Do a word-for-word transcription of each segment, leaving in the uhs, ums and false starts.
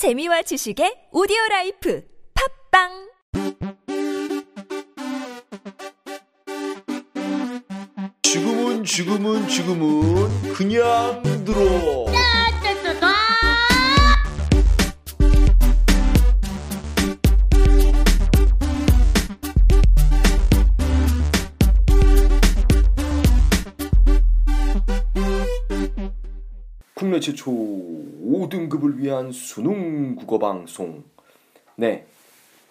재미와 지식의 오디오라이프 팝빵! 지금은 지금은 지금은 그냥 들어. 국내 최초 오 등급을 위한 수능 국어 방송. 네,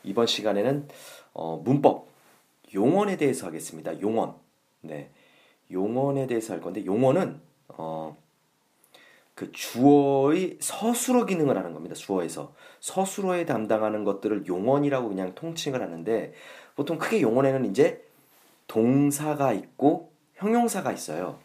이번 시간에는 어, 문법 용언에 대해서 하겠습니다. 용언. 네. 용언에 대해서 할 건데, 용언은 어, 그 주어의 서술어 기능을 하는 겁니다. 주어에서 서술어에 담당하는 것들을 용언이라고 그냥 통칭을 하는데, 보통 크게 용언에는 이제 동사가 있고 형용사가 있어요.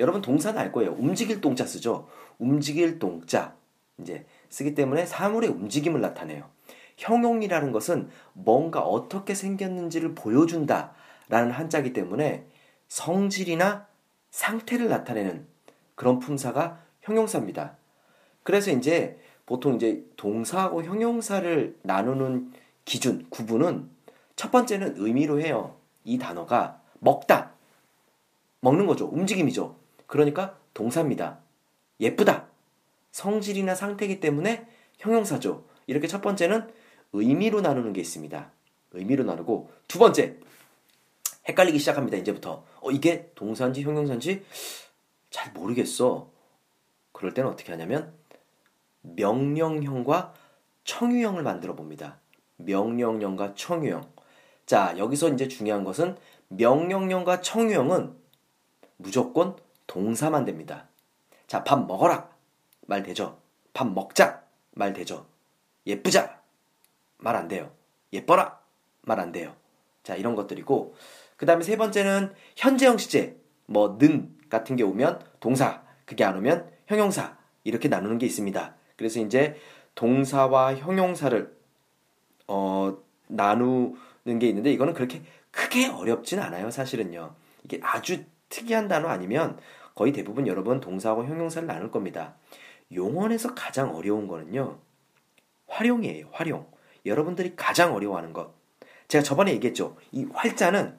여러분 동사는 알 거예요. 움직일 동자 쓰죠. 움직일 동자 이제 쓰기 때문에 사물의 움직임을 나타내요. 형용이라는 것은 뭔가 어떻게 생겼는지를 보여준다라는 한자이기 때문에 성질이나 상태를 나타내는 그런 품사가 형용사입니다. 그래서 이제 보통 이제 동사하고 형용사를 나누는 기준, 구분은 첫 번째는 의미로 해요. 이 단어가 먹다. 먹는 거죠. 움직임이죠. 그러니까 동사입니다. 예쁘다. 성질이나 상태이기 때문에 형용사죠. 이렇게 첫 번째는 의미로 나누는 게 있습니다. 의미로 나누고, 두 번째 헷갈리기 시작합니다. 이제부터 어 이게 동사인지 형용사인지 잘 모르겠어. 그럴 때는 어떻게 하냐면 명령형과 청유형을 만들어 봅니다. 명령형과 청유형. 자, 여기서 이제 중요한 것은 명령형과 청유형은 무조건 동사만 됩니다. 자, 밥 먹어라 말 되죠. 밥 먹자 말 되죠. 예쁘자 말 안 돼요. 예뻐라 말 안 돼요. 자, 이런 것들이고, 그 다음에 세 번째는 현재형 시제, 뭐 는 같은 게 오면 동사, 그게 안 오면 형용사, 이렇게 나누는 게 있습니다. 그래서 이제 동사와 형용사를 어, 나누는 게 있는데, 이거는 그렇게 크게 어렵진 않아요. 사실은요. 이게 아주 특이한 단어 아니면 거의 대부분 여러분 동사하고 형용사를 나눌 겁니다. 용언에서 가장 어려운 거는요, 활용이에요. 활용. 여러분들이 가장 어려워하는 것. 제가 저번에 얘기했죠. 이 활자는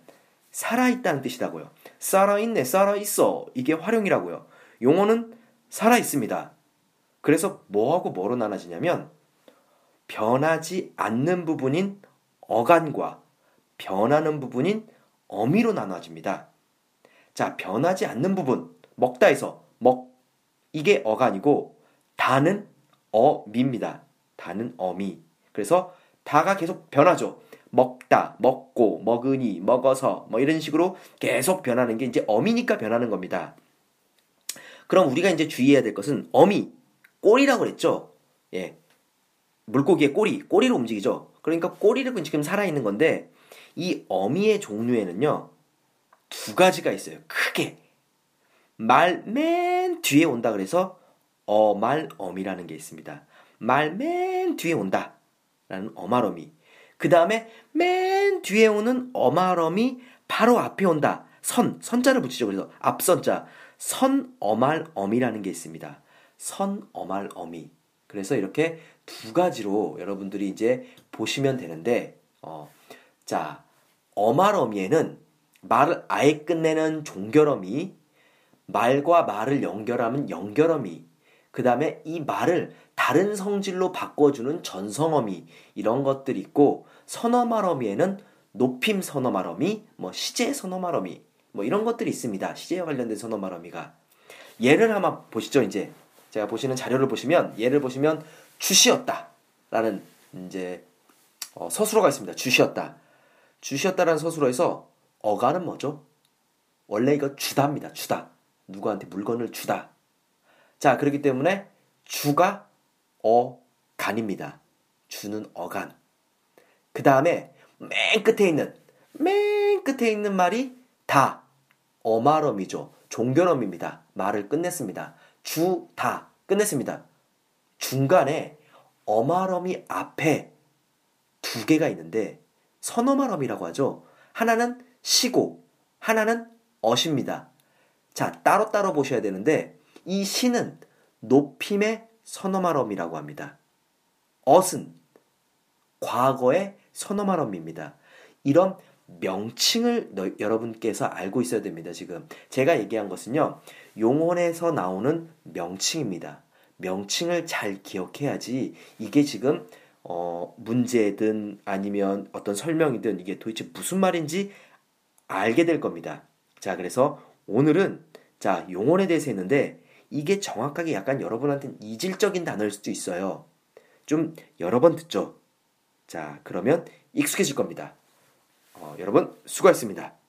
살아있다는 뜻이라고요. 살아있네, 살아있어. 이게 활용이라고요. 용어는 살아있습니다. 그래서 뭐하고 뭐로 나눠지냐면 변하지 않는 부분인 어간과 변하는 부분인 어미로 나눠집니다. 자, 변하지 않는 부분, 먹다에서 먹, 이게 어간이고 다는 어미입니다. 다는 어미. 그래서 다가 계속 변하죠. 먹다, 먹고, 먹으니, 먹어서, 뭐 이런 식으로 계속 변하는 게 이제 어미니까 변하는 겁니다. 그럼 우리가 이제 주의해야 될 것은 어미, 꼬리라고 그랬죠? 예. 물고기의 꼬리, 꼬리로 움직이죠? 그러니까 꼬리를 지금 살아있는 건데, 이 어미의 종류에는요, 두 가지가 있어요. 크게. 말 맨 뒤에 온다 그래서 어말 어미라는 게 있습니다. 말 맨 뒤에 온다 라는 어말 어미. 그 다음에 맨 뒤에 오는 어말어미, 바로 앞에 온다. 선, 선자를 붙이죠. 그래서 앞선자, 선어말어미라는 게 있습니다. 선어말어미. 그래서 이렇게 두 가지로 여러분들이 이제 보시면 되는데, 어, 자, 어말어미에는 말을 아예 끝내는 종결어미, 말과 말을 연결하면 연결어미, 그 다음에 이 말을 다른 성질로 바꿔주는 전성어미, 이런 것들이 있고, 선어말어미에는 높임 선어말어미, 뭐 시제 선어말어미, 뭐 이런 것들이 있습니다. 시제와 관련된 선어말어미가. 예를 한번 보시죠. 이제 제가 보시는 자료를 보시면, 예를 보시면 주시었다 라는 이제 어, 서술어가 있습니다. 주시었다. 주시었다라는 서술어에서 어간은 뭐죠? 원래 이거 주다입니다. 주다. 누구한테 물건을 주다. 자, 그렇기 때문에 주가 어간입니다. 주는 어간. 그 다음에 맨 끝에 있는, 맨 끝에 있는 말이 다, 어말어미죠. 종결어미입니다. 말을 끝냈습니다. 주, 다, 끝냈습니다. 중간에 어말어미 앞에 두 개가 있는데, 선어말어미라고 하죠. 하나는 시고, 하나는 어십니다. 자, 따로따로 보셔야 되는데, 이 시는 높임의 선어말어미라고 합니다. 어슨, 과거의 선어말음입니다. 이런 명칭을 너, 여러분께서 알고 있어야 됩니다. 지금 제가 얘기한 것은요, 용언에서 나오는 명칭입니다. 명칭을 잘 기억해야지 이게 지금 어, 문제든 아니면 어떤 설명이든 이게 도대체 무슨 말인지 알게 될 겁니다. 자, 그래서 오늘은 자 용언에 대해서 했는데 이게 정확하게 약간 여러분한테는 이질적인 단어일 수도 있어요. 좀 여러 번 듣죠. 자, 그러면 익숙해질 겁니다. 어, 여러분 수고했습니다.